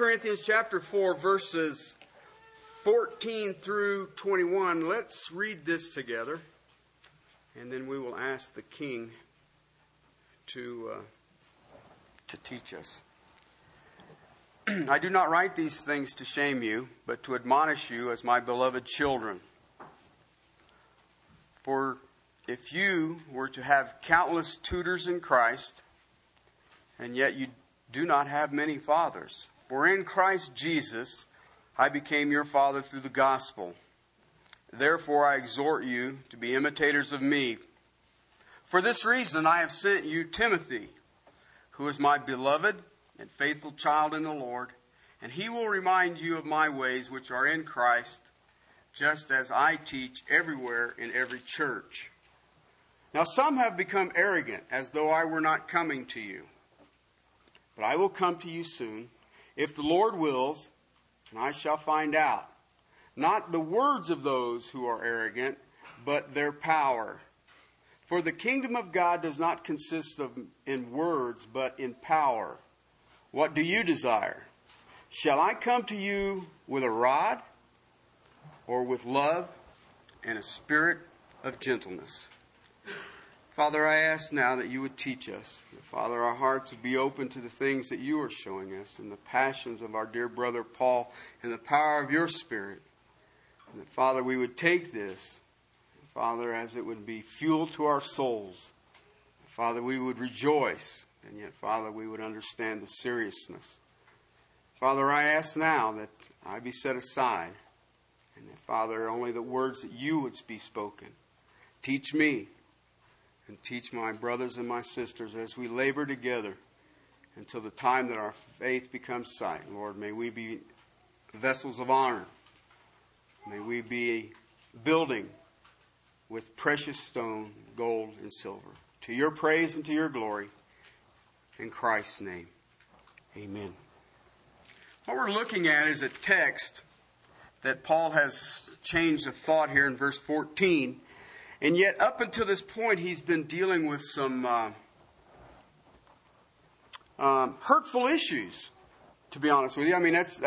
Corinthians chapter 4, verses 14 through 21. Let's read this together, and then we will ask the King to teach us. I do not write these things to shame you, but to admonish you as my beloved children. For if you were to have countless tutors in Christ, and yet you do not have many fathers. For in Christ Jesus I became your father through the gospel. Therefore I exhort you to be imitators of me. For this reason I have sent you Timothy, who is my beloved and faithful child in the Lord, and he will remind you of my ways which are in Christ, just as I teach everywhere in every church. Now some have become arrogant, as though I were not coming to you. But I will come to you soon, if the Lord wills, and I shall find out. Not the words of those who are arrogant, but their power. For the kingdom of God does not consist in words, but in power. What do you desire? Shall I come to you with a rod, or with love and a spirit of gentleness? Father, I ask now that you would teach us. Father, our hearts would be open to the things that you are showing us and the passions of our dear brother Paul and the power of your Spirit. And that, Father, we would take this, Father, as it would be fuel to our souls. Father, we would rejoice, and yet, Father, we would understand the seriousness. Father, I ask now that I be set aside, and that, Father, only the words that you would be spoken. Teach me. And teach my brothers and my sisters as we labor together until the time that our faith becomes sight. Lord, may we be vessels of honor. May we be building with precious stone, gold, and silver. To your praise and to your glory. In Christ's name, amen. What we're looking at is a text that Paul has changed the thought here in verse 14. And yet, up until this point, he's been dealing with some hurtful issues, to be honest with you. I mean, that's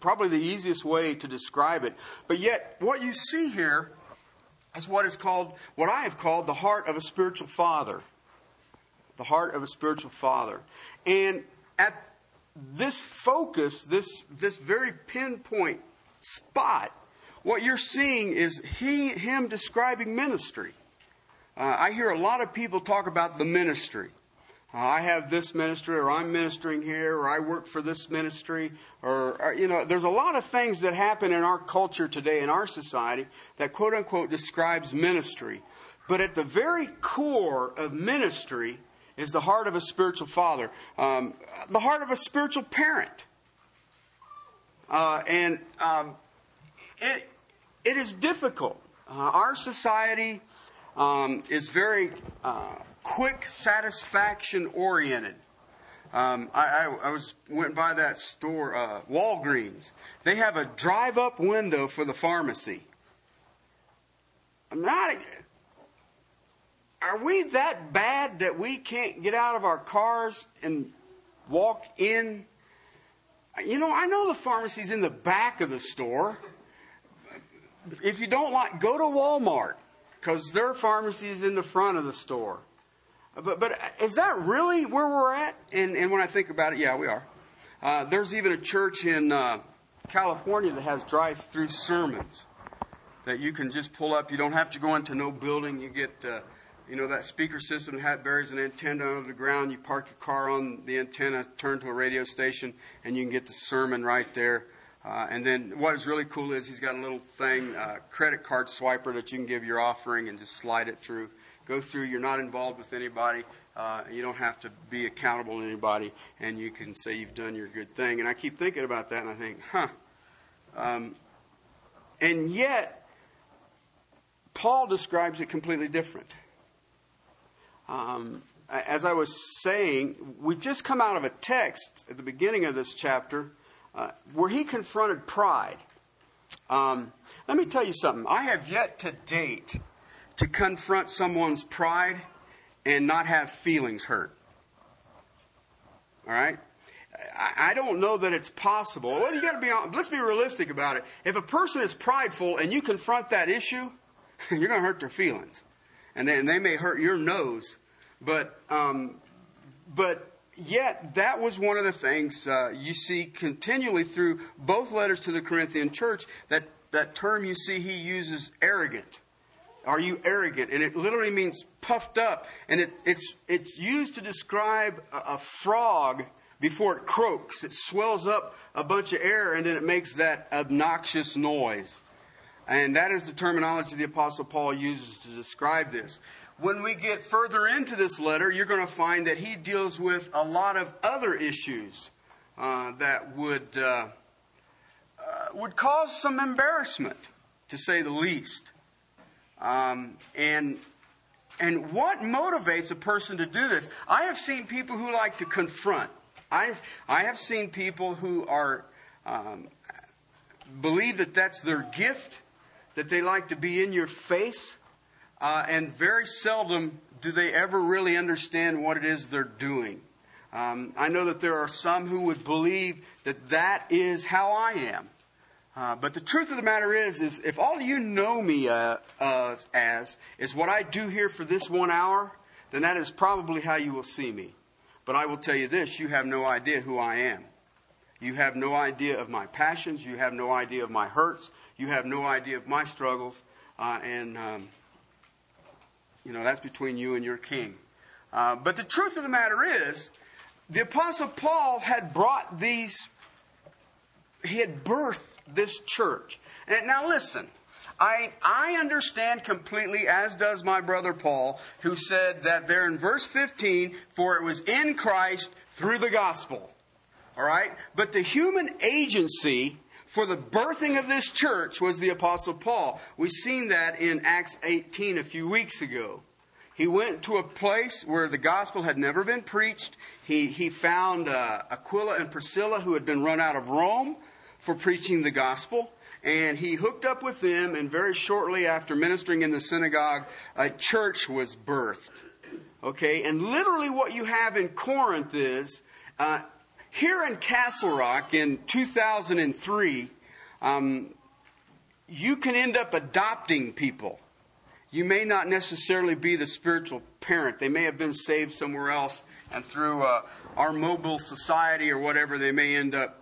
probably the easiest way to describe it. But yet, what you see here is what I have called the heart of a spiritual father. The heart of a spiritual father. And at this focus, this very pinpoint spot, what you're seeing is him describing ministry. I hear a lot of people talk about the ministry. I have this ministry, or I'm ministering here, or I work for this ministry, or there's a lot of things that happen in our culture today, in our society, that quote unquote describes ministry. But at the very core of ministry is the heart of a spiritual father, the heart of a spiritual parent, It is difficult. Our society is very quick satisfaction oriented. I went by that store, Walgreens. They have a drive-up window for the pharmacy. Are we that bad that we can't get out of our cars and walk in? You know, I know the pharmacy's in the back of the store. If you don't like, go to Walmart, because their pharmacy is in the front of the store. But is that really where we're at? And when I think about it, yeah, we are. There's even a church in California that has drive-through sermons that you can just pull up. You don't have to go into no building. You get, that speaker system that buries an antenna over the ground. You park your car on the antenna, turn to a radio station, and you can get the sermon right there. And then what is really cool is he's got a little thing, credit card swiper that you can give your offering and just slide it through. Go through. You're not involved with anybody. You don't have to be accountable to anybody. And you can say you've done your good thing. And I keep thinking about that, and I think, and yet, Paul describes it completely different. As I was saying, we've just come out of a text at the beginning of this chapter where he confronted pride. Let me tell you something. I have yet to date to confront someone's pride and not have feelings hurt. All right? I don't know that it's possible. Well, you got to be honest. Let's be realistic about it. If a person is prideful and you confront that issue, you're going to hurt their feelings, and then they may hurt your nose. But yet that was one of the things you see continually through both letters to the Corinthian church. That term you see he uses, arrogant. Are you arrogant? And it literally means puffed up, and it's used to describe a frog. Before it croaks, it swells up a bunch of air, and then it makes that obnoxious noise. And that is the terminology the Apostle Paul uses to describe this. When we get further into this letter, you're going to find that he deals with a lot of other issues that would cause some embarrassment, to say the least. And what motivates a person to do this? I have seen people who like to confront. I have seen people who are believe that that's their gift, that they like to be in your face, and very seldom do they ever really understand what it is they're doing. I know that there are some who would believe that that is how I am, but the truth of the matter is if all you know me as is what I do here for this 1 hour, then that is probably how you will see me. But I will tell you this, you have no idea who I am. You have no idea of my passions. You have no idea of my hurts. You have no idea of my struggles. That's between you and your king. But the truth of the matter is, the Apostle Paul had brought these, he had birthed this church. And now listen, I understand completely, as does my brother Paul, who said that there in verse 15, for it was in Christ through the gospel. All right? But the human agency for the birthing of this church was the Apostle Paul. We've seen that in Acts 18 a few weeks ago. He went to a place where the gospel had never been preached. He found Aquila and Priscilla, who had been run out of Rome for preaching the gospel. And he hooked up with them, and very shortly after ministering in the synagogue, a church was birthed. Okay, and literally what you have in Corinth is, here in Castle Rock in 2003, you can end up adopting people. You may not necessarily be the spiritual parent. They may have been saved somewhere else, and through our mobile society or whatever, they may end up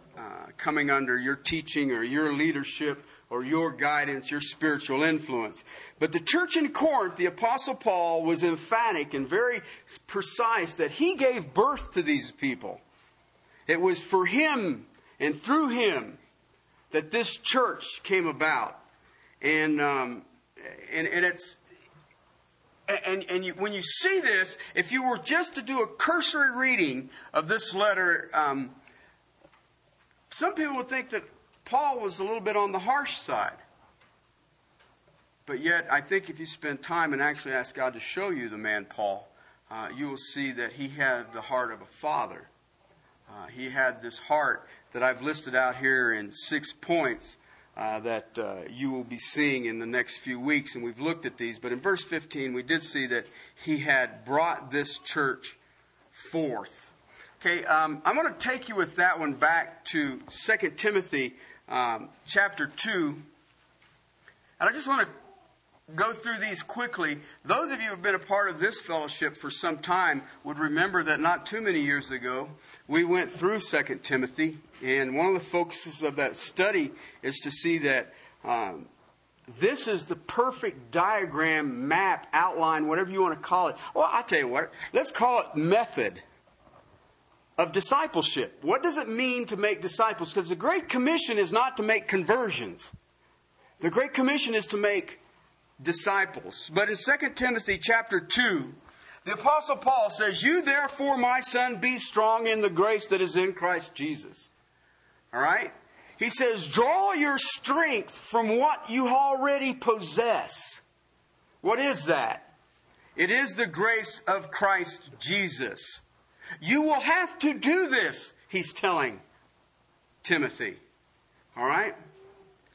coming under your teaching or your leadership or your guidance, your spiritual influence. But the church in Corinth, the Apostle Paul was emphatic and very precise that he gave birth to these people. It was for him and through him that this church came about. And when you see this, if you were just to do a cursory reading of this letter, some people would think that Paul was a little bit on the harsh side. But yet, I think if you spend time and actually ask God to show you the man Paul, you will see that he had the heart of a father. He had this heart that I've listed out here in 6 points that you will be seeing in the next few weeks. And we've looked at these. But in verse 15, we did see that he had brought this church forth. Okay, I'm going to take you with that one back to 2 Timothy chapter 2. And I just want to go through these quickly. Those of you who have been a part of this fellowship for some time would remember that not too many years ago, we went through 2 Timothy. And one of the focuses of that study is to see that this is the perfect diagram, map, outline, whatever you want to call it. Well, I tell you what, let's call it method of discipleship. What does it mean to make disciples? Because the Great Commission is not to make conversions. The Great Commission is to make disciples. But in 2 Timothy chapter 2, the Apostle Paul says, "You therefore, my son, be strong in the grace that is in Christ Jesus." All right? He says, "Draw your strength from what you already possess." What is that? It is the grace of Christ Jesus. You will have to do this, he's telling Timothy. All right?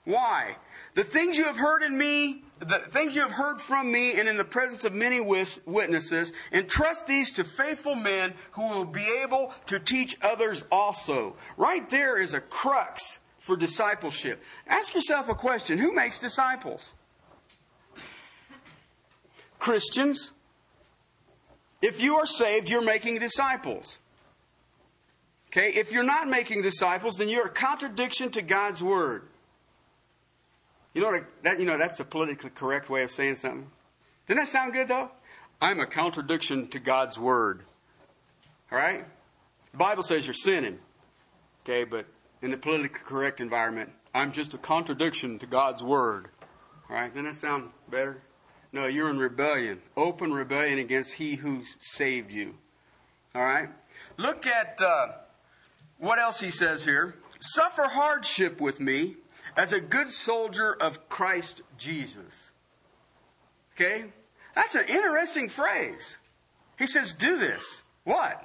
Why? The things you have heard in me the things you have heard from me and in the presence of many witnesses, entrust these to faithful men who will be able to teach others also. Right there is a crux for discipleship. Ask yourself a question. Who makes disciples? Christians. If you are saved, you're making disciples. Okay? If you're not making disciples, then you're a contradiction to God's Word. You know what? That's a politically correct way of saying something. Doesn't that sound good, though? I'm a contradiction to God's Word. All right? The Bible says you're sinning. Okay? But in the politically correct environment, I'm just a contradiction to God's Word. All right? Doesn't that sound better? No, you're in rebellion. Open rebellion against He who saved you. All right? Look at what else he says here. Suffer hardship with me as a good soldier of Christ Jesus. Okay? That's an interesting phrase. He says, do this. What?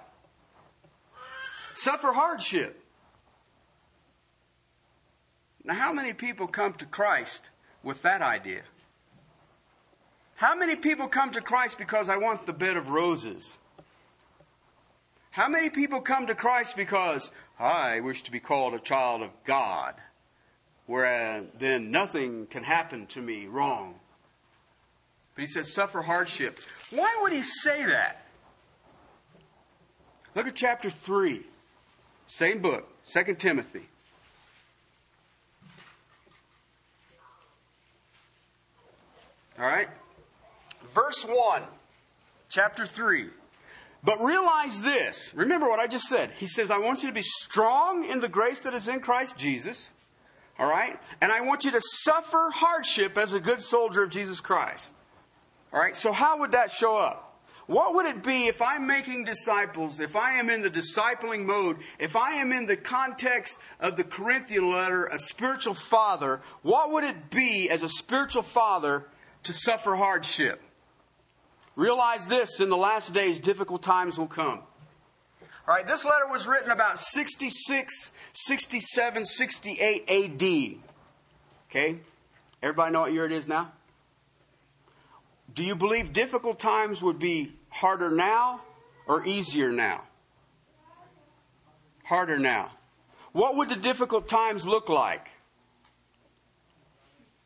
Suffer hardship. Now, how many people come to Christ with that idea? How many people come to Christ because I want the bed of roses? How many people come to Christ because I wish to be called a child of God? Whereas then nothing can happen to me wrong. But he says, suffer hardship. Why would he say that? Look at chapter 3. Same book, 2 Timothy. All right? Verse 1, chapter 3. But realize this. Remember what I just said. He says, I want you to be strong in the grace that is in Christ Jesus. All right? And I want you to suffer hardship as a good soldier of Jesus Christ. All right? So how would that show up? What would it be if I'm making disciples, if I am in the discipling mode, if I am in the context of the Corinthian letter, a spiritual father, what would it be as a spiritual father to suffer hardship? Realize this, in the last days, difficult times will come. All right, this letter was written about 66, 67, 68 A.D. Okay? Everybody know what year it is now? Do you believe difficult times would be harder now or easier now? Harder now. What would the difficult times look like?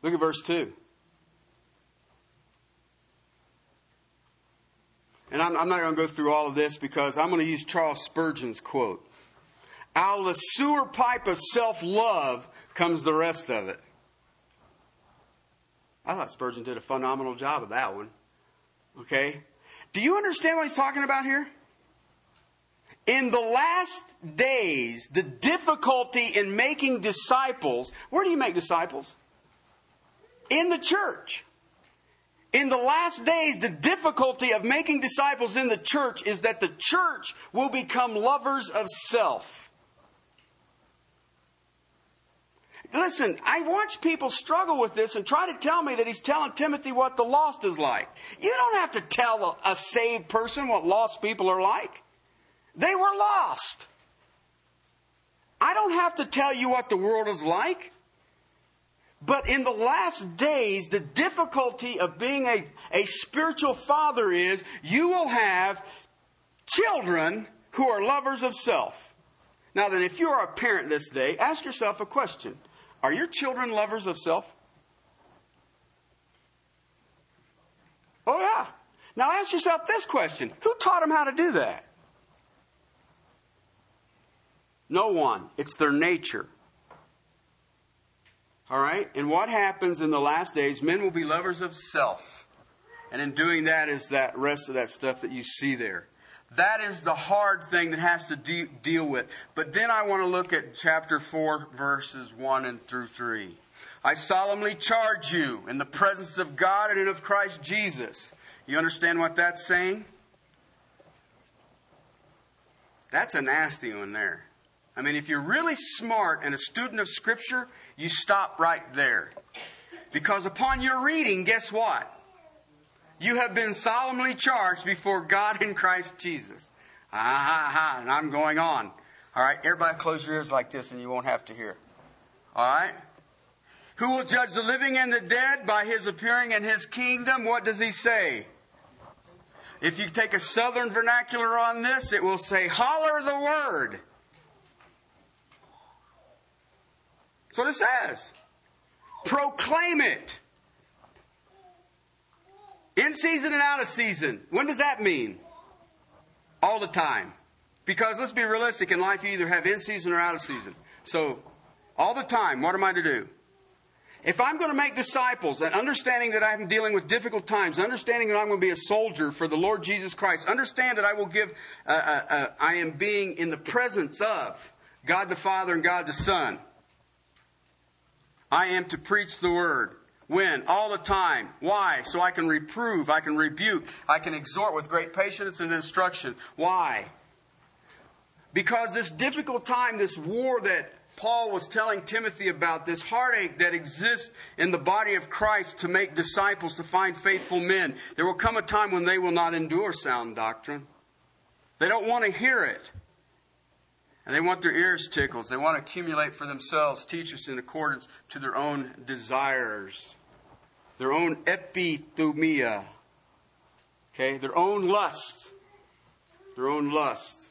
Look at verse 2. And I'm not going to go through all of this because I'm going to use Charles Spurgeon's quote. Out of the sewer pipe of self-love comes the rest of it. I thought Spurgeon did a phenomenal job of that one. Okay? Do you understand what he's talking about here? In the last days, the difficulty in making disciples. Where do you make disciples? In the church. In the last days, the difficulty of making disciples in the church is that the church will become lovers of self. Listen, I watch people struggle with this and try to tell me that he's telling Timothy what the lost is like. You don't have to tell a saved person what lost people are like. They were lost. I don't have to tell you what the world is like. But in the last days, the difficulty of being a spiritual father is you will have children who are lovers of self. Now then, if you are a parent this day, ask yourself a question. Are your children lovers of self? Oh, yeah. Now ask yourself this question. Who taught them how to do that? No one. It's their nature. All right? And what happens in the last days, men will be lovers of self. And in doing that is that rest of that stuff that you see there. That is the hard thing that has to deal with. But then I want to look at chapter 4, verses 1 and through 3. I solemnly charge you in the presence of God and of Christ Jesus. You understand what that's saying? That's a nasty one there. I mean, if you're really smart and a student of Scripture, you stop right there. Because upon your reading, guess what? You have been solemnly charged before God in Christ Jesus. And I'm going on. All right, everybody close your ears like this and you won't have to hear. All right? who will judge the living and the dead by his appearing in his kingdom. What does he say? If you take a southern vernacular on this, it will say, holler the word. That's what it says. Proclaim it. In season and out of season. When does that mean? All the time. Because let's be realistic. In life, you either have in season or out of season. So, all the time, what am I to do? If I'm going to make disciples, and understanding that I'm dealing with difficult times, understanding that I'm going to be a soldier for the Lord Jesus Christ, understand that I will give, I am being in the presence of God the Father and God the Son. I am to preach the word. When? All the time. Why? So I can reprove, I can rebuke, I can exhort with great patience and instruction. Why? Because this difficult time, this war that Paul was telling Timothy about, this heartache that exists in the body of Christ to make disciples, to find faithful men, there will come a time when they will not endure sound doctrine. They don't want to hear it. And they want their ears tickled. They want to accumulate for themselves teachers in accordance to their own desires, their own epithumia, okay, their own lust, their own lust.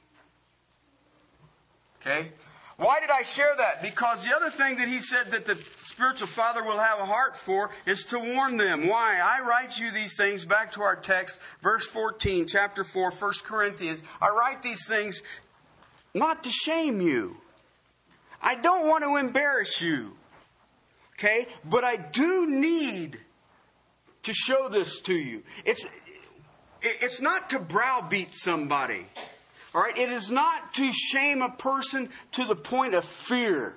Okay? Why did I share that? Because the other thing that he said that the spiritual father will have a heart for is to warn them. Why? I write you these things, back to our text, verse 14, chapter 4, 1 Corinthians. I write these things not to shame you. I don't want to embarrass you. Okay? But I do need to show this to you. It's not to browbeat somebody. All right, it is not to shame a person to the point of fear.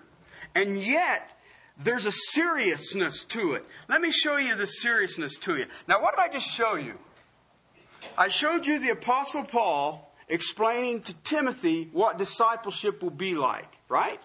And yet, there's a seriousness to it. Let me show you the seriousness to it. Now, what did I just show you? I showed you the Apostle Paul explaining to Timothy what discipleship will be like, right?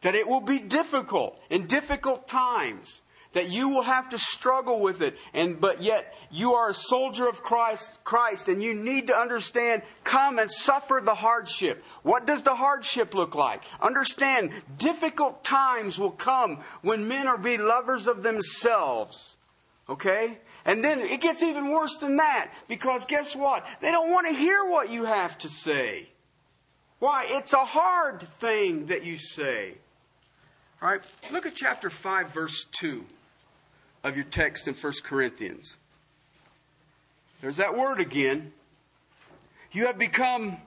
That it will be difficult in difficult times. That you will have to struggle with it, but yet you are a soldier of Christ, and you need to understand, come and suffer the hardship. What does the hardship look like? Understand, difficult times will come when men are be lovers of themselves. Okay? And then it gets even worse than that, because guess what? They don't want to hear what you have to say. Why? It's a hard thing that you say. All right? Look at chapter 5, verse 2. Of your text in 1 Corinthians. There's that word again. You have become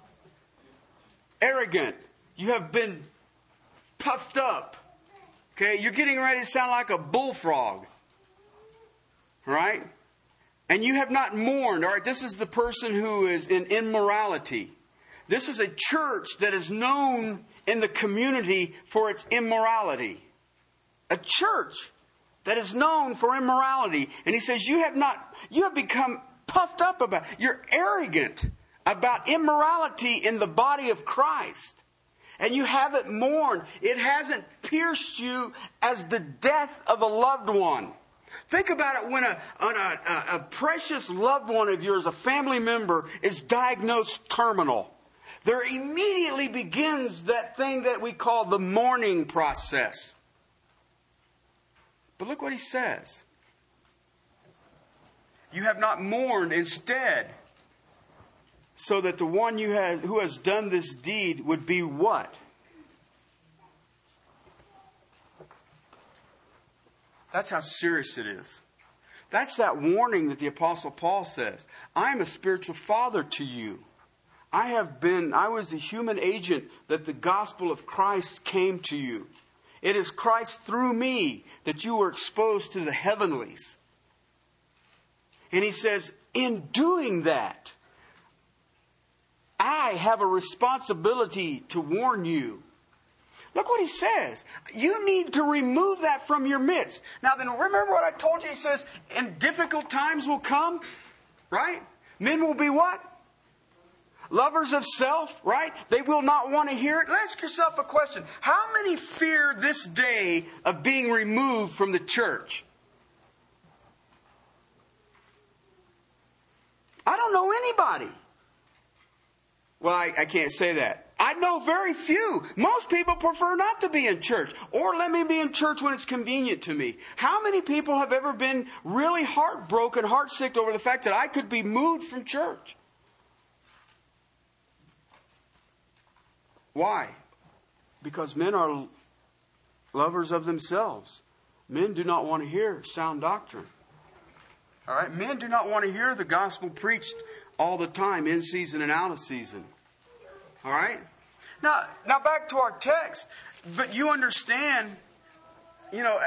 arrogant. You have been puffed up. Okay, you're getting ready to sound like a bullfrog. Right? And you have not mourned. All right, this is the person who is in immorality. This is a church that is known in the community for its immorality. A church that is known for immorality. And he says, you have become puffed up about, you're arrogant about immorality in the body of Christ. And you haven't mourned. It hasn't pierced you as the death of a loved one. Think about it when a precious loved one of yours, a family member, is diagnosed terminal. There immediately begins that thing that we call the mourning process. But look what he says. You have not mourned instead, so that the one who has done this deed would be what? That's how serious it is. That's that warning that the Apostle Paul says. I am a spiritual father to you. I was the human agent that the gospel of Christ came to you. It is Christ through me that you were exposed to the heavenlies. And he says, in doing that, I have a responsibility to warn you. Look what he says. You need to remove that from your midst. Now then, remember what I told you? He says, and difficult times will come, right? Men will be what? Lovers of self, right? They will not want to hear it. Ask yourself a question. How many fear this day of being removed from the church? I don't know anybody. Well, I can't say that. I know very few. Most people prefer not to be in church, or let me be in church when it's convenient to me. How many people have ever been really heartbroken, heartsick over the fact that I could be moved from church? Why? Because men are lovers of themselves. Men do not want to hear sound doctrine. All right? Men do not want to hear the gospel preached all the time, in season and out of season. All right? Now back to our text. But you understand, you know,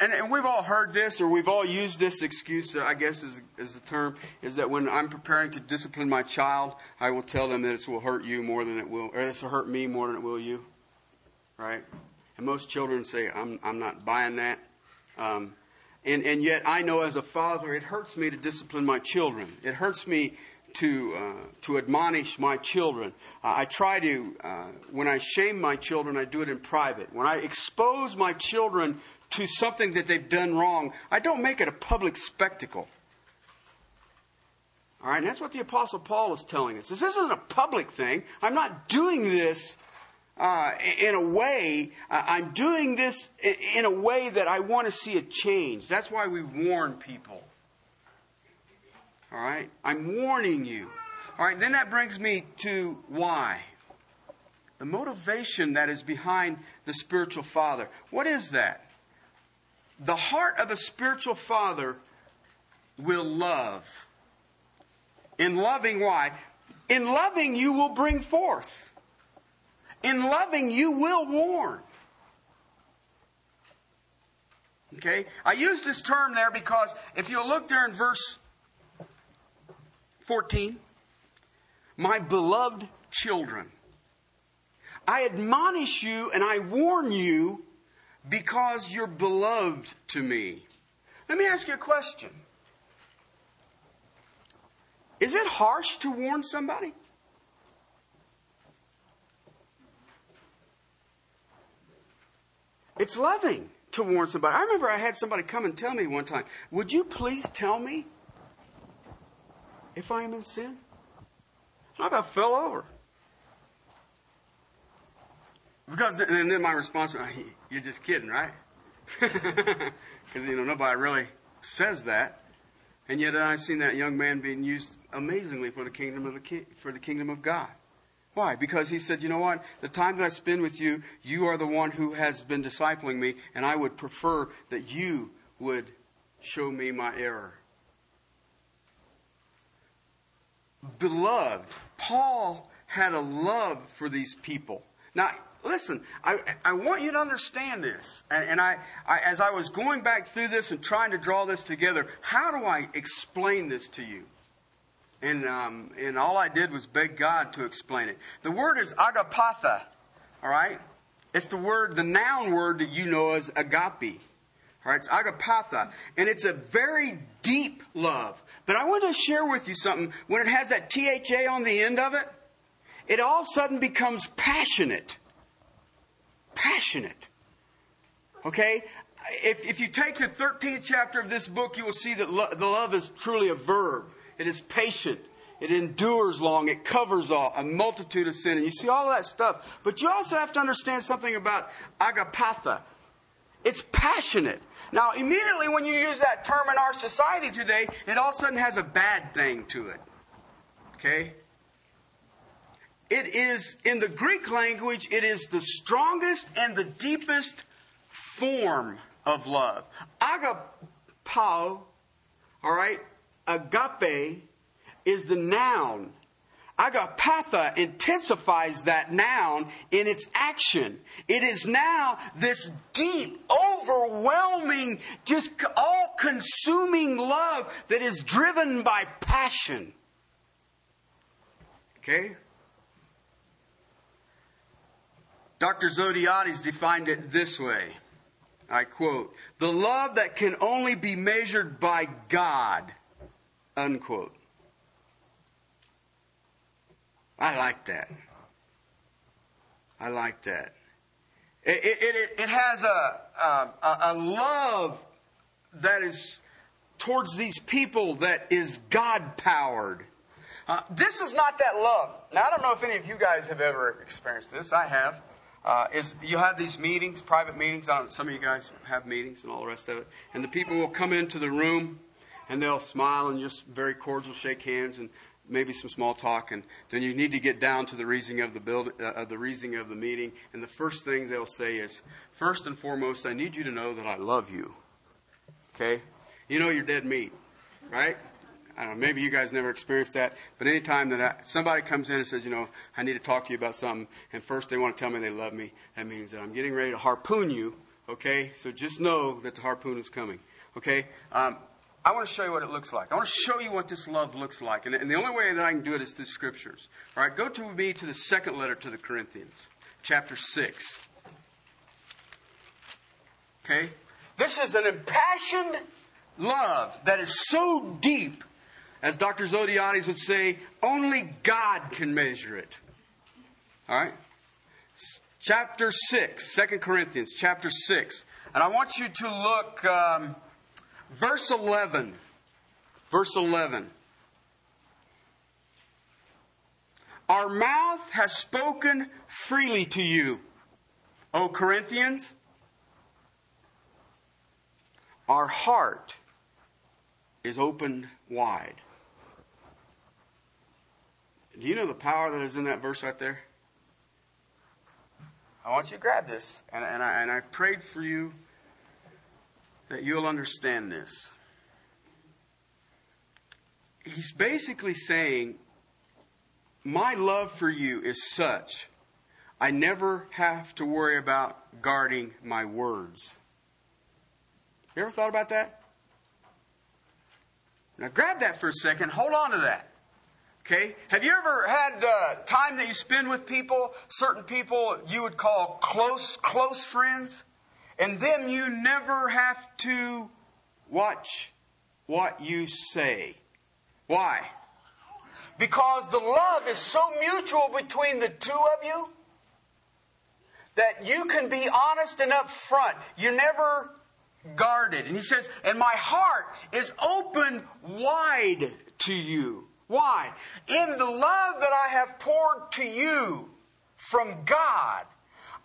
and we've all heard this, or we've all used this excuse, I guess is the term, is that when I'm preparing to discipline my child, I will tell them that this will hurt you more than it will, or this will hurt me more than it will you. Right? And most children say, I'm not buying that. And yet I know as a father, it hurts me to discipline my children. It hurts me to admonish my children. I try to, when I shame my children, I do it in private. When I expose my children to something that they've done wrong, I don't make it a public spectacle. All right, and that's what the Apostle Paul is telling us. This isn't a public thing. I'm not doing this in a way. I'm doing this in a way that I want to see a change. That's why we warn people. All right? I'm warning you. All right, then that brings me to why. The motivation that is behind the spiritual father. What is that? The heart of a spiritual father will love. In loving, why? In loving, you will bring forth. In loving, you will warn. Okay? I use this term there because if you look there in verse 14, my beloved children, I admonish you and I warn you because you're beloved to me. Let me ask you a question. Is it harsh to warn somebody? It's loving to warn somebody. I remember I had somebody come and tell me one time, would you please tell me if I am in sin? I about fell over. And then my response was, you're just kidding, right? Because, you know, nobody really says that. And yet I've seen that young man being used amazingly for the kingdom of God. Why? Because he said, you know what? The time that I spend with you, you are the one who has been discipling me, and I would prefer that you would show me my error. Beloved, Paul had a love for these people. Now, listen, I want you to understand this. And I as I was going back through this and trying to draw this together, how do I explain this to you? And all I did was beg God to explain it. The word is agapatha, all right? It's the noun word that you know as agape. All right, it's agapatha, and it's a very deep love. But I want to share with you something. When it has that T-H-A on the end of it, it all of a sudden becomes passionate. Passionate. Okay? If you take the 13th chapter of this book, you will see that the love is truly a verb. It is patient. It endures long. It covers a multitude of sin. And you see all of that stuff. But you also have to understand something about agapatha. It's passionate. Now, immediately when you use that term in our society today, it all of a sudden has a bad thing to it. Okay? It is, in the Greek language, it is the strongest and the deepest form of love. Agapao, all right, agape is the noun. Agapatha intensifies that noun in its action. It is now this deep, overwhelming, just all-consuming love that is driven by passion. Okay? Dr. Zodiades defined it this way. I quote, "The love that can only be measured by God," unquote. I like that. I like that. It has a love that is towards these people that is God-powered. This is not that love. Now, I don't know if any of you guys have ever experienced this. I have. You have these meetings, private meetings. Some of you guys have meetings and all the rest of it. And the people will come into the room, and they'll smile and just very cordial, shake hands, and maybe some small talk. And then you need to get down to the reasoning of the meeting. And the first thing they'll say is, first and foremost, I need you to know that I love you. Okay? You know you're dead meat, right? I don't know, maybe you guys never experienced that, but any time that somebody comes in and says, you know, I need to talk to you about something, and first they want to tell me they love me, that means that I'm getting ready to harpoon you, okay? So just know that the harpoon is coming, okay? I want to show you what it looks like. I want to show you what this love looks like, and the only way that I can do it is through Scriptures. All right, go to me to the second letter to the Corinthians, chapter 6, okay? This is an impassioned love that is so deep. As Dr. Zodiades would say, only God can measure it. All right? Chapter 6, 2 Corinthians, chapter 6. And I want you to look, verse 11. Verse 11. Our mouth has spoken freely to you, O Corinthians. Our heart is opened wide. Do you know the power that is in that verse right there? I want you to grab this. And I prayed for you that you'll understand this. He's basically saying, my love for you is such, I never have to worry about guarding my words. You ever thought about that? Now grab that for a second. Hold on to that. Okay? Have you ever had time that you spend with people, certain people you would call close friends, and then you never have to watch what you say? Why? Because the love is so mutual between the two of you that you can be honest and upfront. You never guarded. And he says, and my heart is open wide to you. Why? In the love that I have poured to you from God,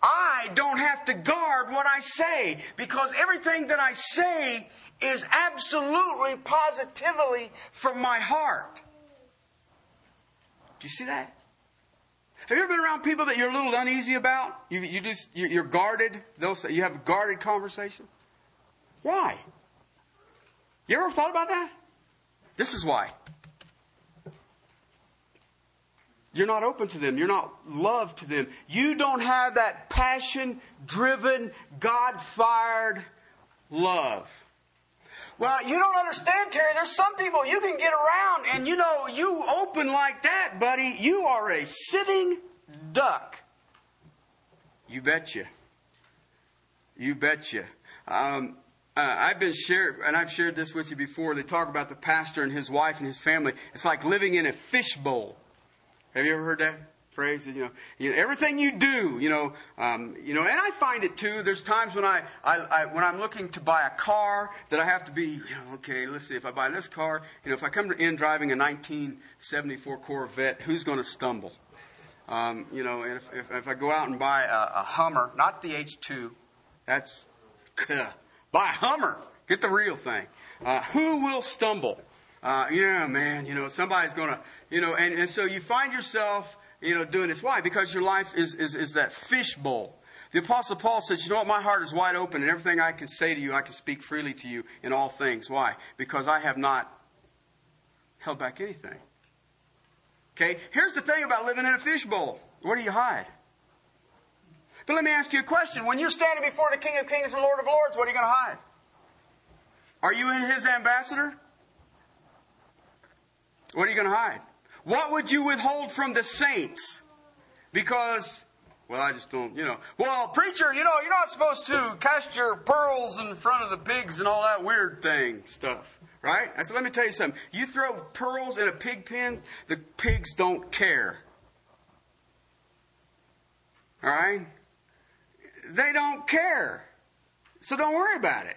I don't have to guard what I say, because everything that I say is absolutely, positively from my heart. Do you see that? Have you ever been around people that you're a little uneasy about? You're guarded. They'll say, you have a guarded conversation. Why? You ever thought about that? This is why. You're not open to them. You're not loved to them. You don't have that passion-driven, God-fired love. Well, you don't understand, Terry. There's some people you can get around and, you know, you open like that, buddy. You are a sitting duck. You betcha. You betcha. I've shared this with you before. They talk about the pastor and his wife and his family. It's like living in a fishbowl. Have you ever heard that phrase? You know everything you do. And I find it too. There's times when when I'm looking to buy a car that I have to be. Okay, let's see. If I buy this car, if I come to end driving a 1974 Corvette, who's going to stumble? And if I go out and buy a Hummer, not the H2, that's. Buy a Hummer. Get the real thing. Who will stumble? Somebody's going to, and so you find yourself, doing this. Why? Because your life is that fishbowl. The Apostle Paul says, my heart is wide open, and everything I can say to you, I can speak freely to you in all things. Why? Because I have not held back anything. Okay? Here's the thing about living in a fishbowl. Where do you hide? But let me ask you a question. When you're standing before the King of Kings and Lord of Lords, what are you going to hide? Are you his ambassador? What are you going to hide? What would you withhold from the saints? Because, I just don't, Well, preacher, you're not supposed to cast your pearls in front of the pigs and all that weird thing stuff, right? I said, let me tell you something. You throw pearls in a pig pen, the pigs don't care. All right? They don't care. So don't worry about it.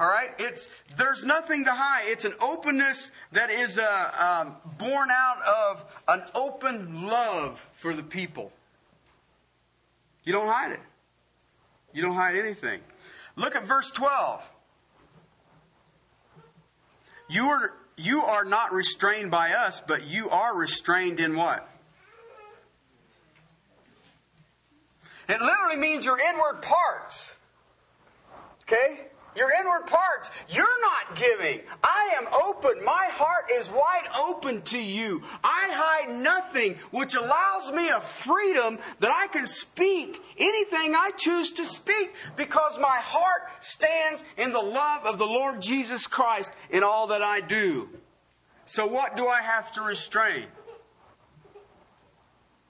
All right? There's nothing to hide. It's an openness that is born out of an open love for the people. You don't hide it. You don't hide anything. Look at verse 12. You are not restrained by us, but you are restrained in what? It literally means your inward parts. Okay? Your inward parts. You're not giving. I am open. My heart is wide open to you. I hide nothing, which allows me a freedom that I can speak anything I choose to speak, because my heart stands in the love of the Lord Jesus Christ in all that I do. So what do I have to restrain?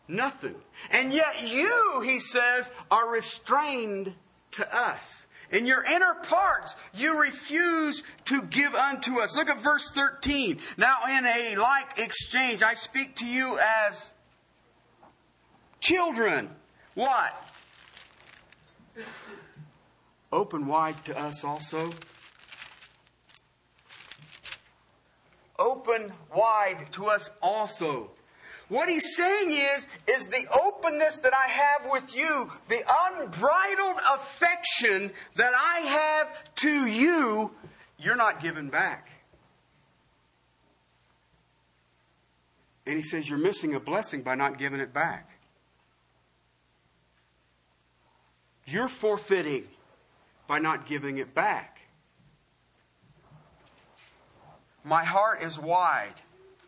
Nothing. And yet you, he says, are restrained to us. In your inner parts, you refuse to give unto us. Look at verse 13. Now in a like exchange, I speak to you as children. What? Open wide to us also. Open wide to us also. What he's saying is the openness that I have with you, the unbridled affection that I have to you, you're not giving back. And he says you're missing a blessing by not giving it back. You're forfeiting by not giving it back. My heart is wide.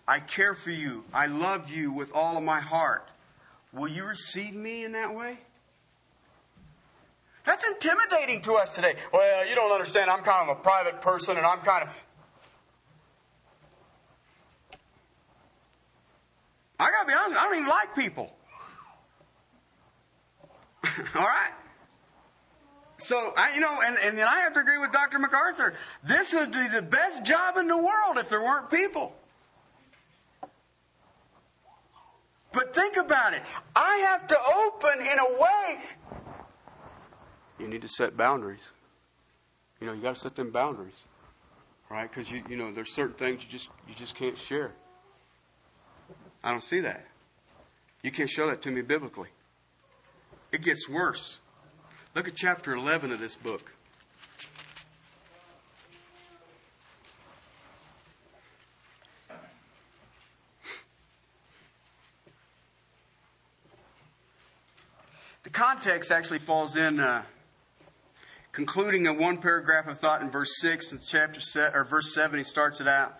I care for you. I love you with all of my heart. Will you receive me in that way? That's intimidating to us today. Well, you don't understand. I'm kind of a private person, and I'm kind of... I got to be honest, I don't even like people. All right? So, and then I have to agree with Dr. MacArthur. This would be the best job in the world if there weren't people. But think about it. I have to open in a way. You need to set boundaries. You got to set them boundaries, right? Because you there's certain things you just can't share. I don't see that. You can't show that to me biblically. It gets worse. Look at chapter 11 of this book. The context actually falls in concluding a one paragraph of thought in verse 6 and verse 7. He starts it out.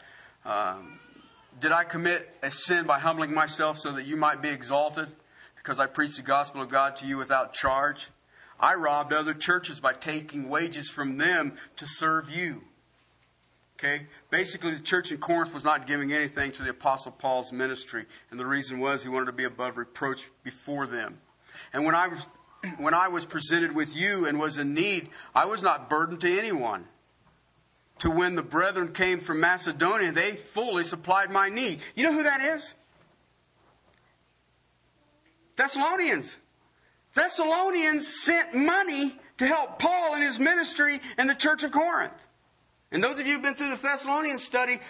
Did I commit a sin by humbling myself so that you might be exalted? Because I preached the gospel of God to you without charge. I robbed other churches by taking wages from them to serve you. Okay? Basically, the church in Corinth was not giving anything to the Apostle Paul's ministry. And the reason was he wanted to be above reproach before them. And when I was presented with you and was in need, I was not burdened to anyone. To when the brethren came from Macedonia, they fully supplied my need. You know who that is? Thessalonians. Thessalonians sent money to help Paul in his ministry in the church of Corinth. And those of you who have been through the Thessalonians study,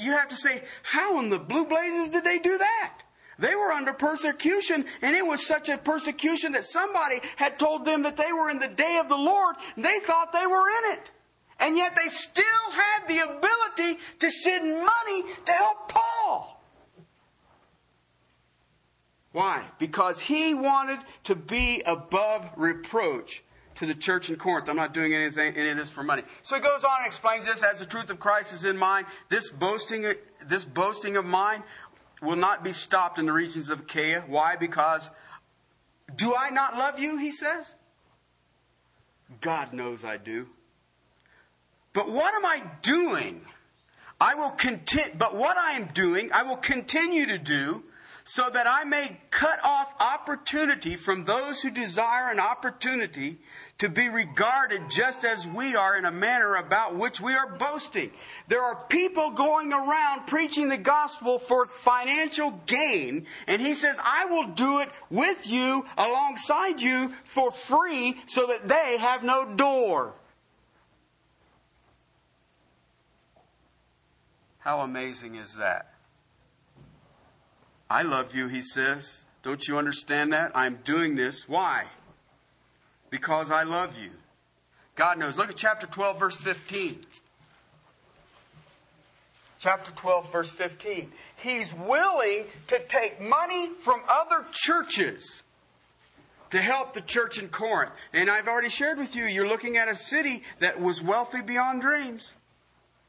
you have to say, how in the blue blazes did they do that? They were under persecution, and it was such a persecution that somebody had told them that they were in the day of the Lord, and they thought they were in it. And yet they still had the ability to send money to help Paul. Why? Because he wanted to be above reproach to the church in Corinth. I'm not doing any of this for money. So he goes on and explains this, as the truth of Christ is in mind, this boasting of mine will not be stopped in the regions of Achaia. Why? Because, do I not love you, he says? God knows I do. But what am I doing? What I am doing, I will continue to do, so that I may cut off opportunity from those who desire an opportunity to be regarded just as we are in a manner about which we are boasting. There are people going around preaching the gospel for financial gain, and he says, I will do it with you, alongside you, for free, so that they have no door. How amazing is that? I love you, he says. Don't you understand that? I'm doing this. Why? Because I love you. God knows. Look at chapter 12, verse 15. Chapter 12, verse 15. He's willing to take money from other churches to help the church in Corinth. And I've already shared with you, you're looking at a city that was wealthy beyond dreams.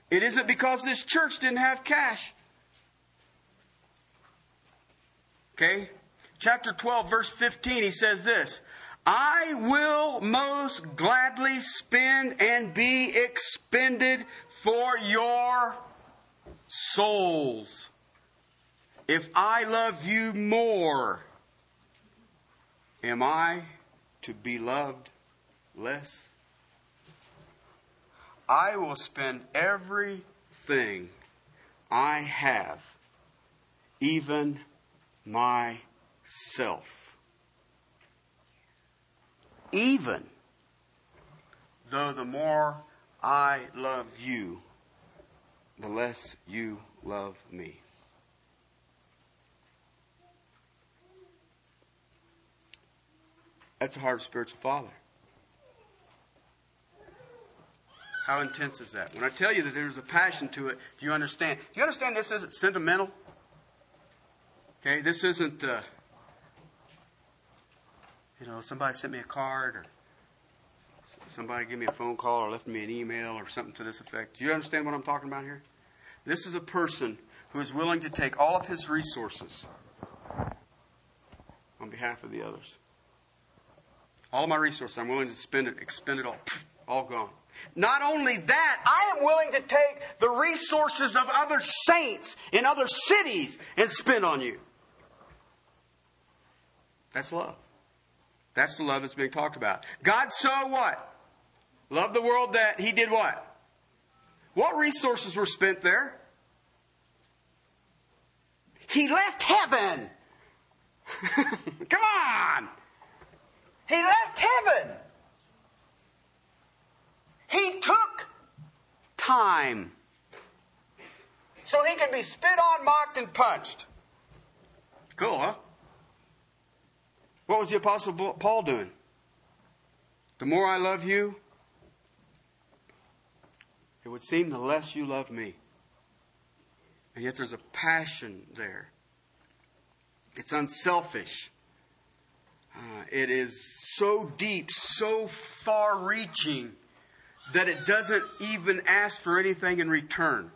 It isn't because this church didn't have cash. Okay? Chapter 12, verse 15, he says this. I will most gladly spend and be expended for your souls, if I love you more, am I to be loved less? I will spend everything I have, even myself. Even though the more I love you, the less you love me. That's a heart of spiritual father. How intense is that? When I tell you that there's a passion to it, do you understand? Do you understand this isn't sentimental? Okay, this isn't, somebody sent me a card or somebody gave me a phone call or left me an email or something to this effect. Do you understand what I'm talking about here? This is a person who is willing to take all of his resources on behalf of the others. All my resources, I'm willing to expend it all. All gone. Not only that, I am willing to take the resources of other saints in other cities and spend on you. That's love. That's the love that's being talked about. God so what? Loved the world that he did what? What resources were spent there? He left heaven. Come on. He left heaven. He took time so he could be spit on, mocked, and punched. Cool, huh? What was the Apostle Paul doing? The more I love you, it would seem the less you love me. And yet there's a passion there. It's unselfish. It is so deep, so far-reaching, that it doesn't even ask for anything in return.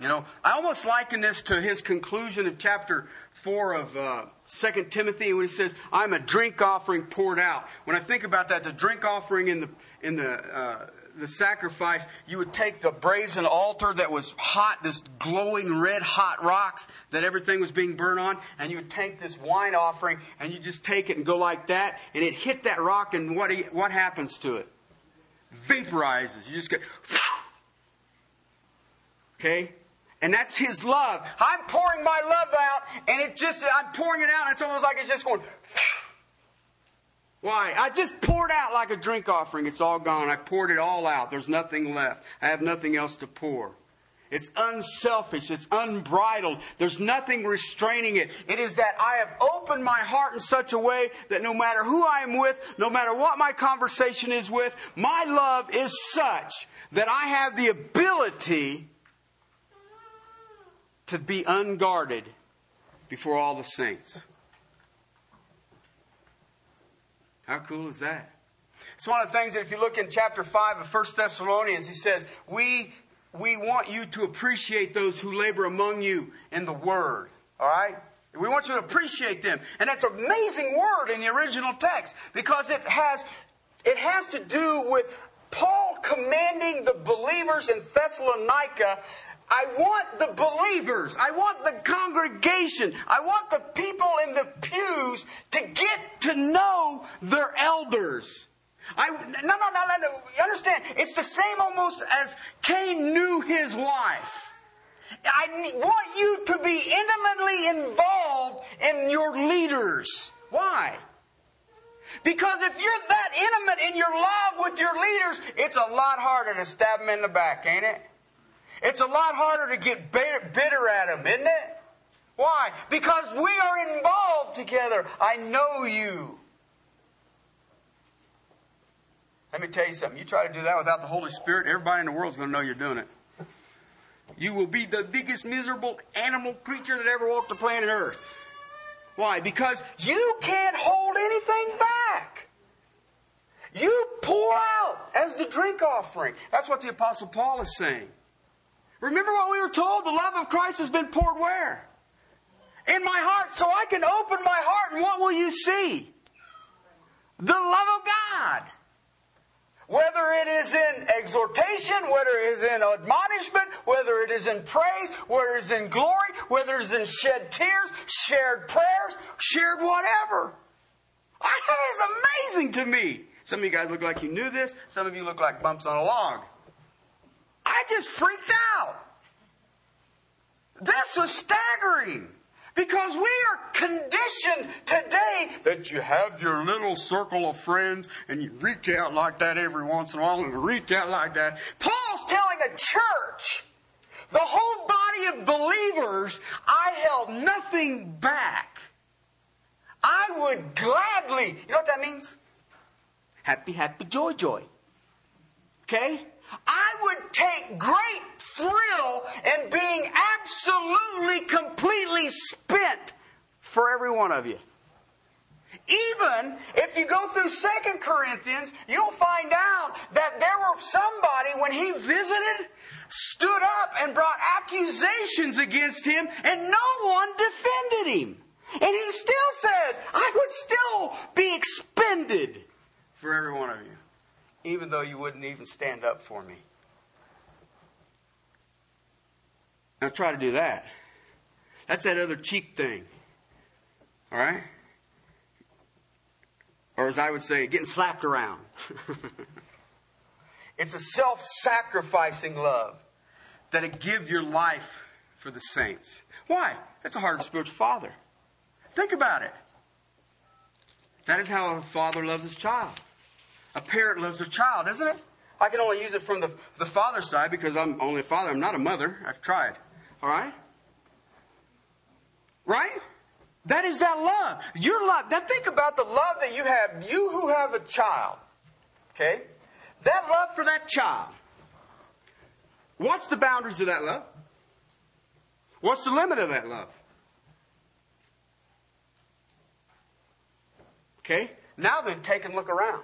I almost liken this to his conclusion of chapter 4 of 2 Timothy when he says, I'm a drink offering poured out. When I think about that, the drink offering in the sacrifice, you would take the brazen altar that was hot, this glowing red hot rocks that everything was being burned on, and you would take this wine offering and you just take it and go like that, and it hit that rock, and what happens to it? Vaporizes. You just go, okay? And that's his love. I'm pouring my love out, and I'm pouring it out, and it's almost like it's just going, why? I just poured out like a drink offering. It's all gone. I poured it all out. There's nothing left. I have nothing else to pour. It's unselfish. It's unbridled. There's nothing restraining it. It is that I have opened my heart in such a way that no matter who I am with, no matter what my conversation is with, my love is such that I have the ability to be unguarded before all the saints. How cool is that? It's one of the things that if you look in chapter 5 of 1 Thessalonians, he says, We want you to appreciate those who labor among you in the Word. All right? We want you to appreciate them. And that's an amazing word in the original text because it has to do with Paul commanding the believers in Thessalonica. I want the believers, I want the congregation, I want the people in the pews to get to know their elders. No. You understand? It's the same almost as Cain knew his wife. I want you to be intimately involved in your leaders. Why? Because if you're that intimate in your love with your leaders, it's a lot harder to stab them in the back, ain't it? It's a lot harder to get bitter at them, isn't it? Why? Because we are involved together. I know you. Let me tell you something. You try to do that without the Holy Spirit, everybody in the world's going to know you're doing it. You will be the biggest miserable animal creature that ever walked the planet Earth. Why? Because you can't hold anything back. You pour out as the drink offering. That's what the Apostle Paul is saying. Remember what we were told? The love of Christ has been poured where? In my heart, so I can open my heart, and what will you see? The love of God. Whether it is in exhortation, whether it is in admonishment, whether it is in praise, whether it is in glory, whether it is in shed tears, shared prayers, shared whatever. That is amazing to me. Some of you guys look like you knew this. Some of you look like bumps on a log. I just freaked out. This was staggering. Because we are conditioned today that you have your little circle of friends and you reach out like that every once in a while and reach out like that. Paul's telling a church, the whole body of believers, I held nothing back. I would gladly, you know what that means? Happy, happy, joy, joy. Okay? I would take great thrill in being absolutely, completely spent for every one of you. Even if you go through 2 Corinthians, you'll find out that there were somebody, when he visited, stood up and brought accusations against him, and no one defended him. And he still says, I would still be expended for every one of you. Even though you wouldn't even stand up for me. Now try to do that. That's that other cheek thing. All right? Or as I would say, getting slapped around. It's a self-sacrificing love that it give your life for the saints. Why? That's the heart of a spiritual father. Think about it. That is how a father loves his child. A parent loves their child, isn't it? I can only use it from the father's side because I'm only a father. I'm not a mother. I've tried. All right? Right? That is that love. Your love. Now think about the love that you have. You who have a child. Okay? That love for that child. What's the boundaries of that love? What's the limit of that love? Okay? Now then, take and look around.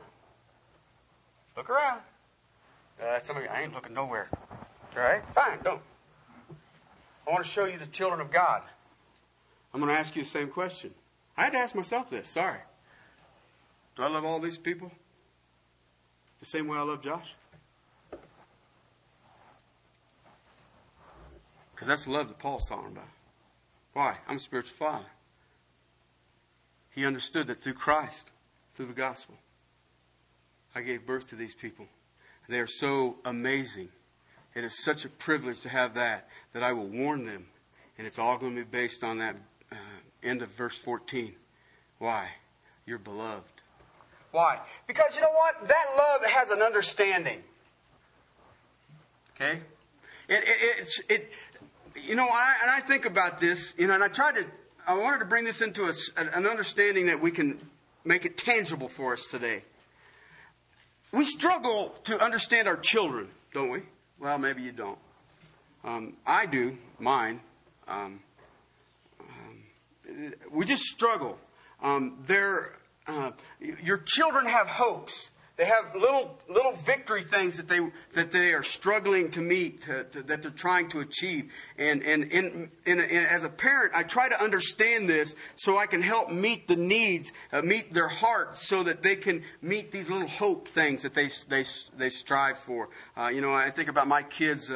Look around. Some of you, I ain't looking nowhere. All right? Fine, don't. I want to show you the children of God. I'm going to ask you the same question. I had to ask myself this. Sorry. Do I love all these people the same way I love Josh? Because that's the love that Paul's talking about. Why? I'm a spiritual father. He understood that through Christ, through the gospel, I gave birth to these people. They are so amazing. It is such a privilege to have that I will warn them. And it's all going to be based on that end of verse 14. Why? You're beloved. Why? Because you know what? That love has an understanding. Okay? I think about this, and I wanted to bring this into an understanding that we can make it tangible for us today. We struggle to understand our children, don't we? Well, maybe you don't. I do, mine. We just struggle. Your children have hopes. They have little victory things that they are struggling to meet, that they're trying to achieve. And as a parent, I try to understand this so I can help meet the needs, meet their hearts, so that they can meet these little hope things that they strive for. I think about my kids.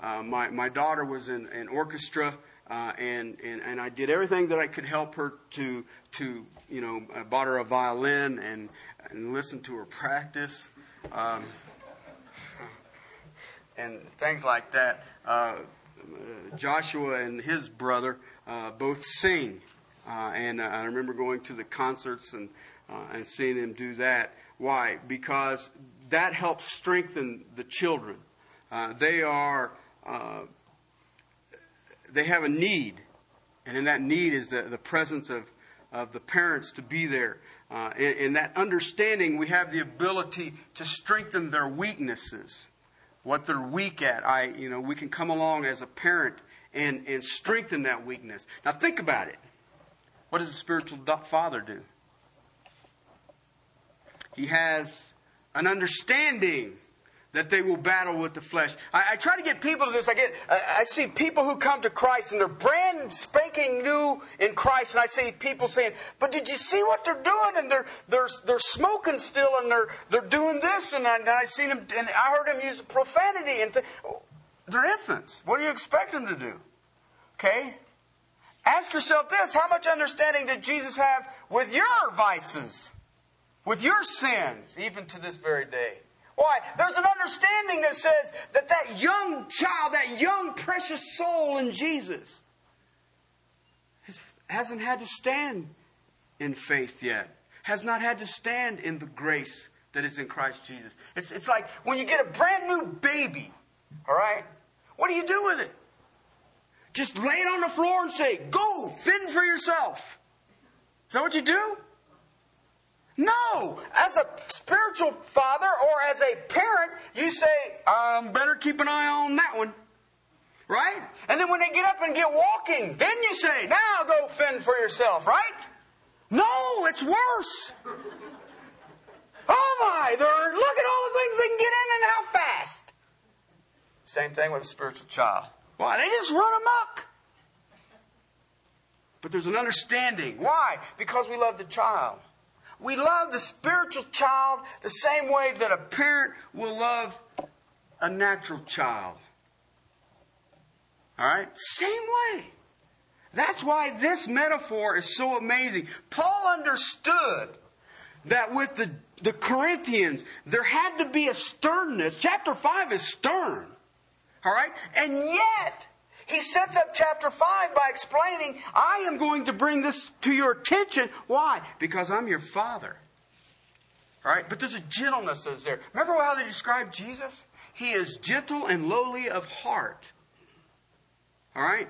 My daughter was in an orchestra, and I did everything that I could help her to. I bought her a violin and listened to her practice, and things like that. Joshua and his brother both sing, and I remember going to the concerts and seeing them do that. Why? Because that helps strengthen the children. They are they have a need, and in that need is the presence of the parents to be there. In that understanding, we have the ability to strengthen their weaknesses, what they're weak at. We can come along as a parent and strengthen that weakness. Now think about it. What does a spiritual father do? He has an understanding that they will battle with the flesh. I try to get people to this. I see people who come to Christ and they're brand spanking new in Christ, and I see people saying, "But did you see what they're doing? And they're smoking still, and they're doing this." And I seen them, and I heard them use profanity. And they're infants. What do you expect them to do? Okay. Ask yourself this: how much understanding did Jesus have with your vices, with your sins, even to this very day? Why? There's an understanding that says that young child, that young precious soul in Jesus hasn't had to stand in faith yet. Has not had to stand in the grace that is in Christ Jesus. It's like when you get a brand new baby, all right? What do you do with it? Just lay it on the floor and say, "Go, fend for yourself." Is that what you do? No, as a spiritual father or as a parent, you say, "Better keep an eye on that one," right? And then when they get up and get walking, then you say, "Now go fend for yourself," right? No, it's worse. Oh my, look at all the things they can get in and how fast. Same thing with a spiritual child. Why? They just run amok. But there's an understanding. Why? Because we love the child. We love the spiritual child the same way that a parent will love a natural child. All right? Same way. That's why this metaphor is so amazing. Paul understood that with the Corinthians, there had to be a sternness. Chapter 5 is stern. All right? And yet, he sets up chapter 5 by explaining, I am going to bring this to your attention. Why? Because I'm your father. All right? But there's a gentleness that's there. Remember how they describe Jesus? He is gentle and lowly of heart. All right?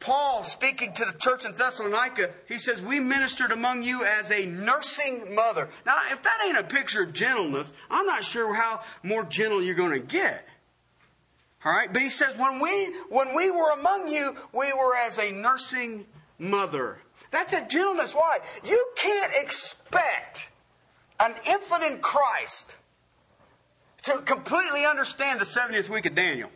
Paul, speaking to the church in Thessalonica, he says, we ministered among you as a nursing mother. Now, if that ain't a picture of gentleness, I'm not sure how more gentle you're going to get. All right, but he says, when we were among you, we were as a nursing mother. That's a gentleness. Why? You can't expect an infant in Christ to completely understand the 70th week of Daniel.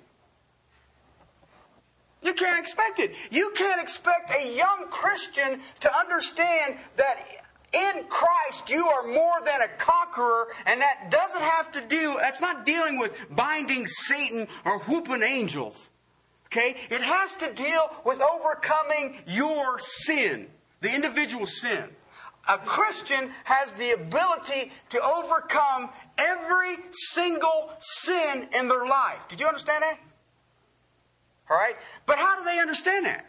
You can't expect it. You can't expect a young Christian to understand that in Christ, you are more than a conqueror, and that doesn't have to do, that's not dealing with binding Satan or whooping angels. Okay? It has to deal with overcoming your sin, the individual sin. A Christian has the ability to overcome every single sin in their life. Did you understand that? All right? But how do they understand that?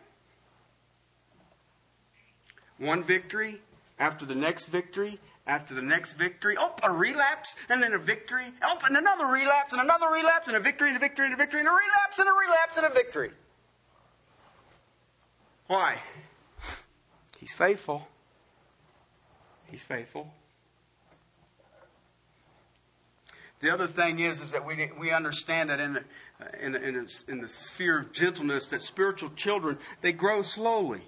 One victory. After the next victory, after the next victory, oh, a relapse, and then a victory, oh, and another relapse, and another relapse, and a victory, and a victory, and a victory, and a relapse, and a relapse, and a victory. Why? He's faithful. He's faithful. The other thing is that we understand that in the sphere of gentleness, that spiritual children, they grow slowly.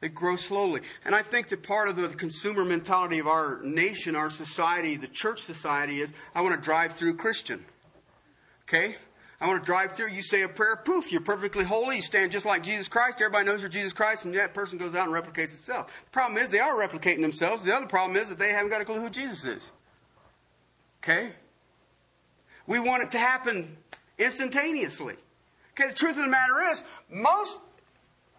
They grow slowly. And I think that part of the consumer mentality of our nation, our society, the church society is, I want to drive through Christian. Okay? I want to drive through. You say a prayer, poof, you're perfectly holy. You stand just like Jesus Christ. Everybody knows you're Jesus Christ, and that person goes out and replicates itself. The problem is they are replicating themselves. The other problem is that they haven't got a clue who Jesus is. Okay? We want it to happen instantaneously. Okay, the truth of the matter is,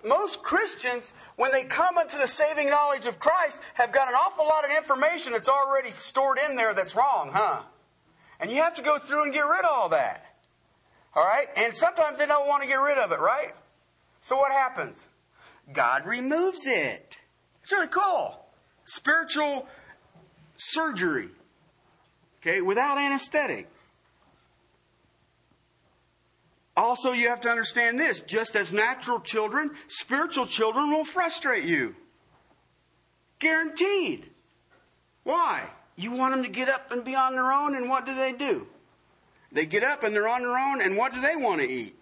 most Christians, when they come into the saving knowledge of Christ, have got an awful lot of information that's already stored in there that's wrong, huh? And you have to go through and get rid of all that. All right? And sometimes they don't want to get rid of it, right? So what happens? God removes it. It's really cool. Spiritual surgery. Okay? Without anesthetic. Also, you have to understand this. Just as natural children, spiritual children will frustrate you. Guaranteed. Why? You want them to get up and be on their own, and what do? They get up and they're on their own, and what do they want to eat?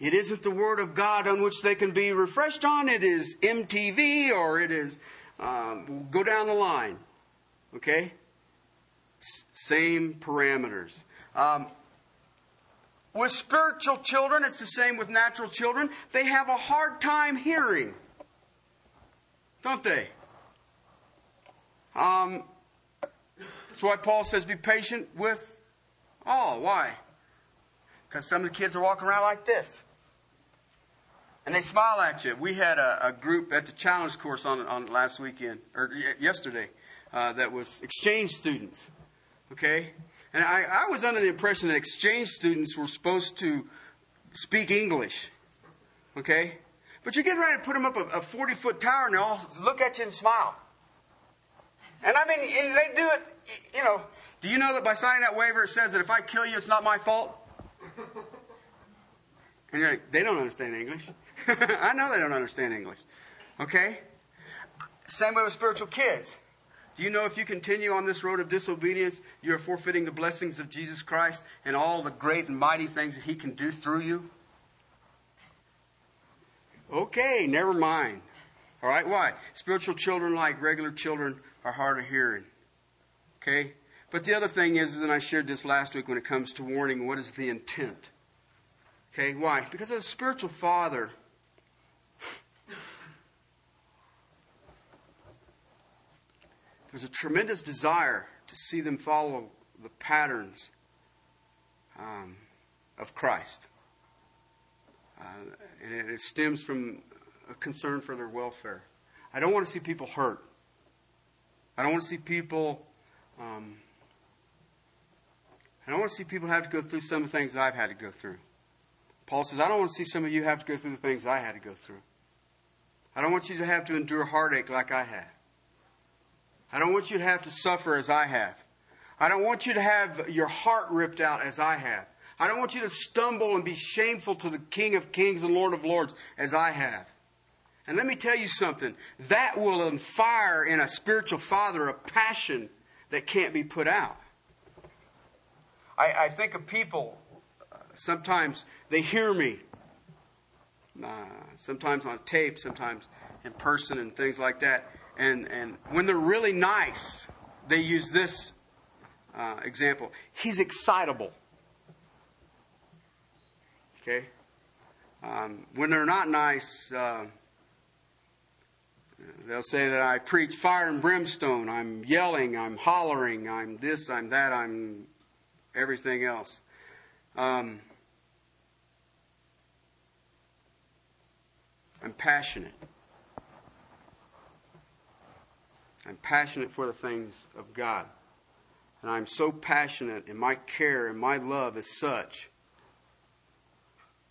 It isn't the Word of God on which they can be refreshed on. It is MTV, or it is go down the line. Okay? Same parameters. With spiritual children, it's the same with natural children. They have a hard time hearing. Don't they? That's why Paul says be patient with all. Why? Because some of the kids are walking around like this. And they smile at you. We had a group at the challenge course on last weekend, or yesterday, that was exchange students. Okay? And I was under the impression that exchange students were supposed to speak English. Okay? But you're getting ready to put them up a 40-foot tower, and they all look at you and smile. And I mean, and they do it, you know. Do you know that by signing that waiver, it says that if I kill you, it's not my fault? And you're like, they don't understand English. I know they don't understand English. Okay? Same way with spiritual kids. Do you know if you continue on this road of disobedience, you're forfeiting the blessings of Jesus Christ and all the great and mighty things that He can do through you? Okay, never mind. All right, why? Spiritual children, like regular children, are hard of hearing. Okay? But the other thing is, and I shared this last week when it comes to warning, what is the intent? Okay, why? Because as a spiritual father, there's a tremendous desire to see them follow the patterns of Christ. And it stems from a concern for their welfare. I don't want to see people hurt. I don't want to see people. I don't want to see people have to go through some of the things that I've had to go through. Paul says, I don't want to see some of you have to go through the things I had to go through. I don't want you to have to endure heartache like I had. I don't want you to have to suffer as I have. I don't want you to have your heart ripped out as I have. I don't want you to stumble and be shameful to the King of Kings and Lord of Lords as I have. And let me tell you something. That will inspire in a spiritual father a passion that can't be put out. I think of people, sometimes they hear me. Sometimes on tape, sometimes in person and things like that. And when they're really nice, they use this example. He's excitable. Okay? When they're not nice, they'll say that I preach fire and brimstone. I'm yelling. I'm hollering. I'm this. I'm that. I'm everything else. I'm passionate. I'm passionate for the things of God. And I'm so passionate, and my care and my love is such,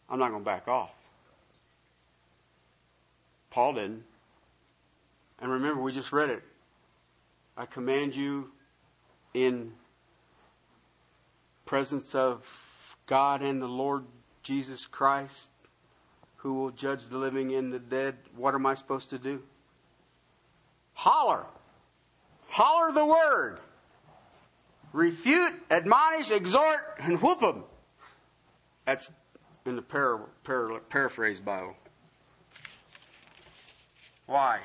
I'm not going to back off. Paul didn't. And remember, we just read it. I command you in presence of God and the Lord Jesus Christ, who will judge the living and the dead. What am I supposed to do? Holler. Holler the word. Refute, admonish, exhort, and whoop them. That's in the paraphrase Bible. Why?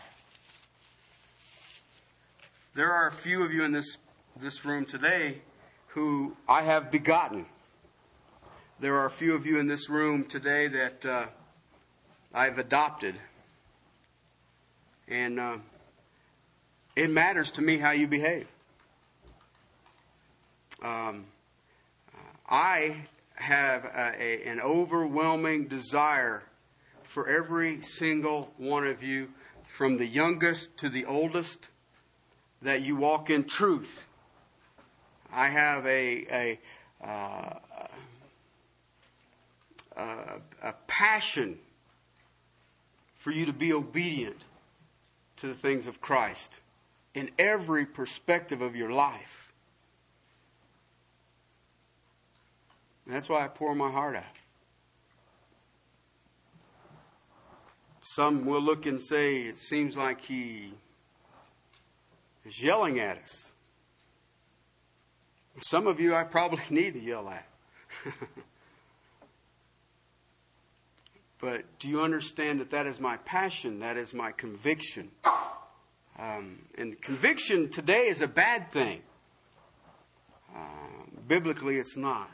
There are a few of you in this room today who I have begotten. There are a few of you in this room today that I've adopted. And it matters to me how you behave. I have an overwhelming desire for every single one of you, from the youngest to the oldest, that you walk in truth. I have a passion for you to be obedient to the things of Christ in every perspective of your life. And that's why I pour my heart out. Some will look and say, it seems like he is yelling at us. Some of you I probably need to yell at. But do you understand that that is my passion? That is my conviction. And conviction today is a bad thing. Biblically, it's not.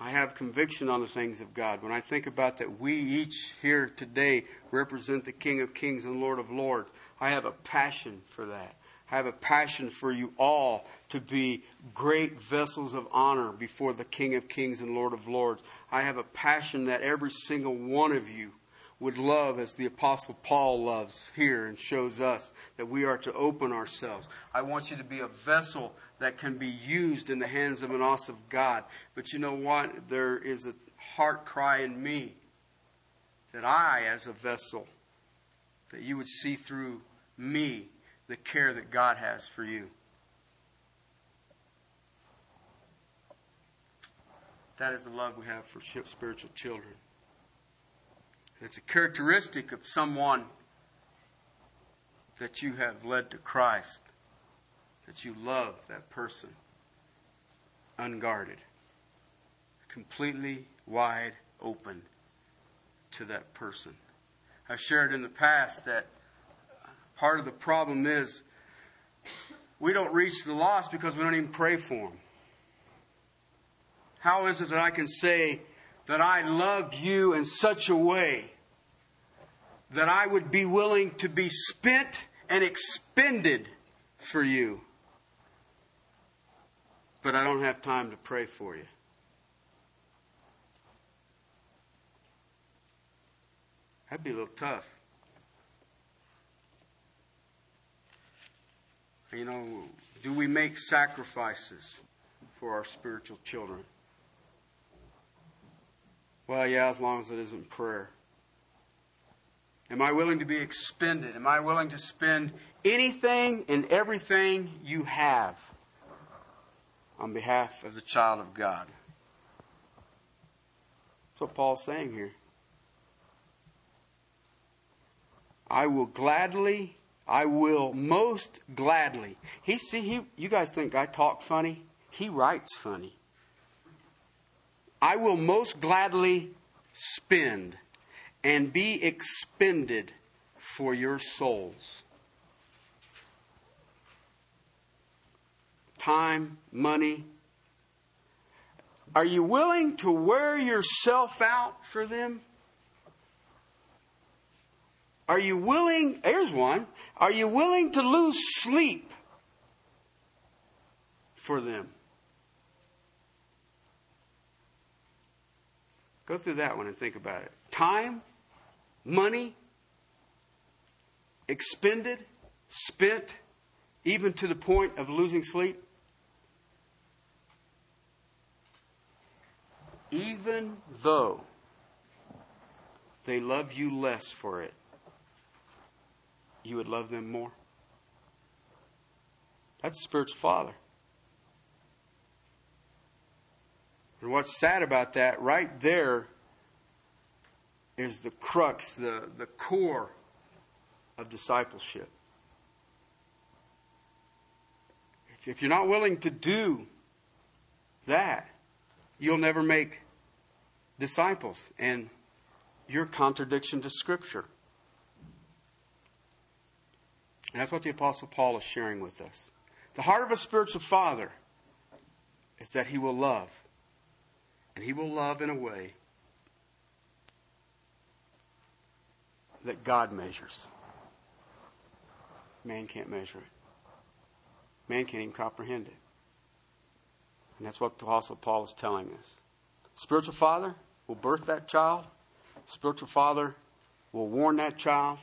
I have conviction on the things of God. When I think about that we each here today represent the King of Kings and Lord of Lords, I have a passion for that. I have a passion for you all to be great vessels of honor before the King of Kings and Lord of Lords. I have a passion that every single one of you would love as the Apostle Paul loves here and shows us that we are to open ourselves. I want you to be a vessel that can be used in the hands of an awesome God. But you know what? There is a heart cry in me that I, as a vessel, that you would see through me the care that God has for you. That is the love we have for spiritual children. It's a characteristic of someone that you have led to Christ, that you love that person unguarded, completely wide open to that person. I've shared in the past that part of the problem is we don't reach the lost because we don't even pray for them. How is it that I can say that I love you in such a way that I would be willing to be spent and expended for you, but I don't have time to pray for you? That'd be a little tough. You know, do we make sacrifices for our spiritual children? Well, yeah, as long as it isn't prayer. Am I willing to be expended? Am I willing to spend anything and everything you have on behalf of the child of God? That's what Paul's saying here. I will most gladly. You guys think I talk funny? He writes funny. I will most gladly spend and be expended for your souls. Time, money. Are you willing to wear yourself out for them? Are you willing, here's one, are you willing to lose sleep for them? Go through that one and think about it. Time, money, expended, spent, even to the point of losing sleep. Even though they love you less for it, you would love them more. That's the spiritual father. And what's sad about that, right there is the crux, the core of discipleship. If you're not willing to do that, you'll never make disciples. And your contradiction to Scripture. And that's what the Apostle Paul is sharing with us. The heart of a spiritual father is that he will love. And he will love in a way that God measures. Man can't measure it. Man can't even comprehend it. And that's what the Apostle Paul is telling us. Spiritual father will birth that child. Spiritual father will warn that child.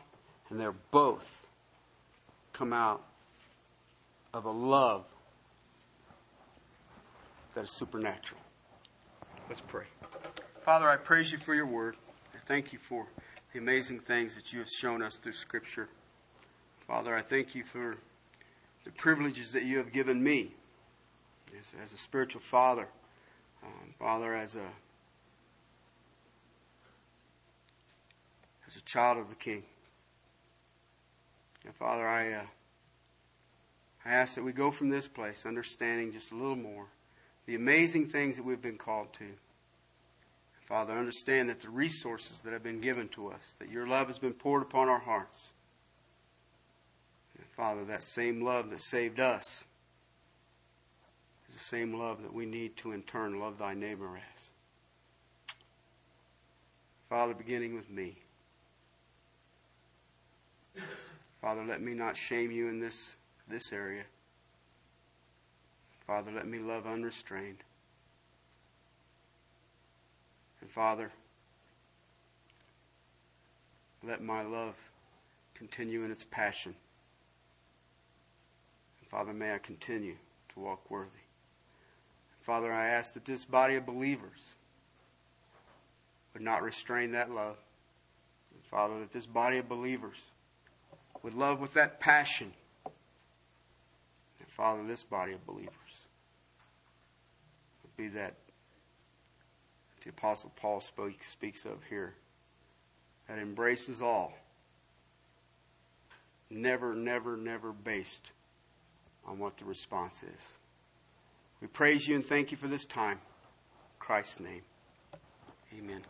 And they're both come out of a love that is supernatural. Let's pray. Father, I praise you for your word. I thank you for the amazing things that you have shown us through Scripture. Father, I thank you for the privileges that you have given me as a spiritual father. Father, as a as a child of the King. And Father, I ask that we go from this place understanding just a little more the amazing things that we've been called to. Father, understand that the resources that have been given to us, that your love has been poured upon our hearts. And Father, that same love that saved us is the same love that we need to in turn love thy neighbor as. Father, beginning with me. Father, let me not shame you in this area. Father, let me love unrestrained. And Father, let my love continue in its passion. And Father, may I continue to walk worthy. And Father, I ask that this body of believers would not restrain that love. And Father, that this body of believers would love with that passion. And Father, this body of believers would be that the Apostle Paul speaks of here, that embraces all, never based on what the response is. We praise you and thank you for this time. In Christ's name, amen.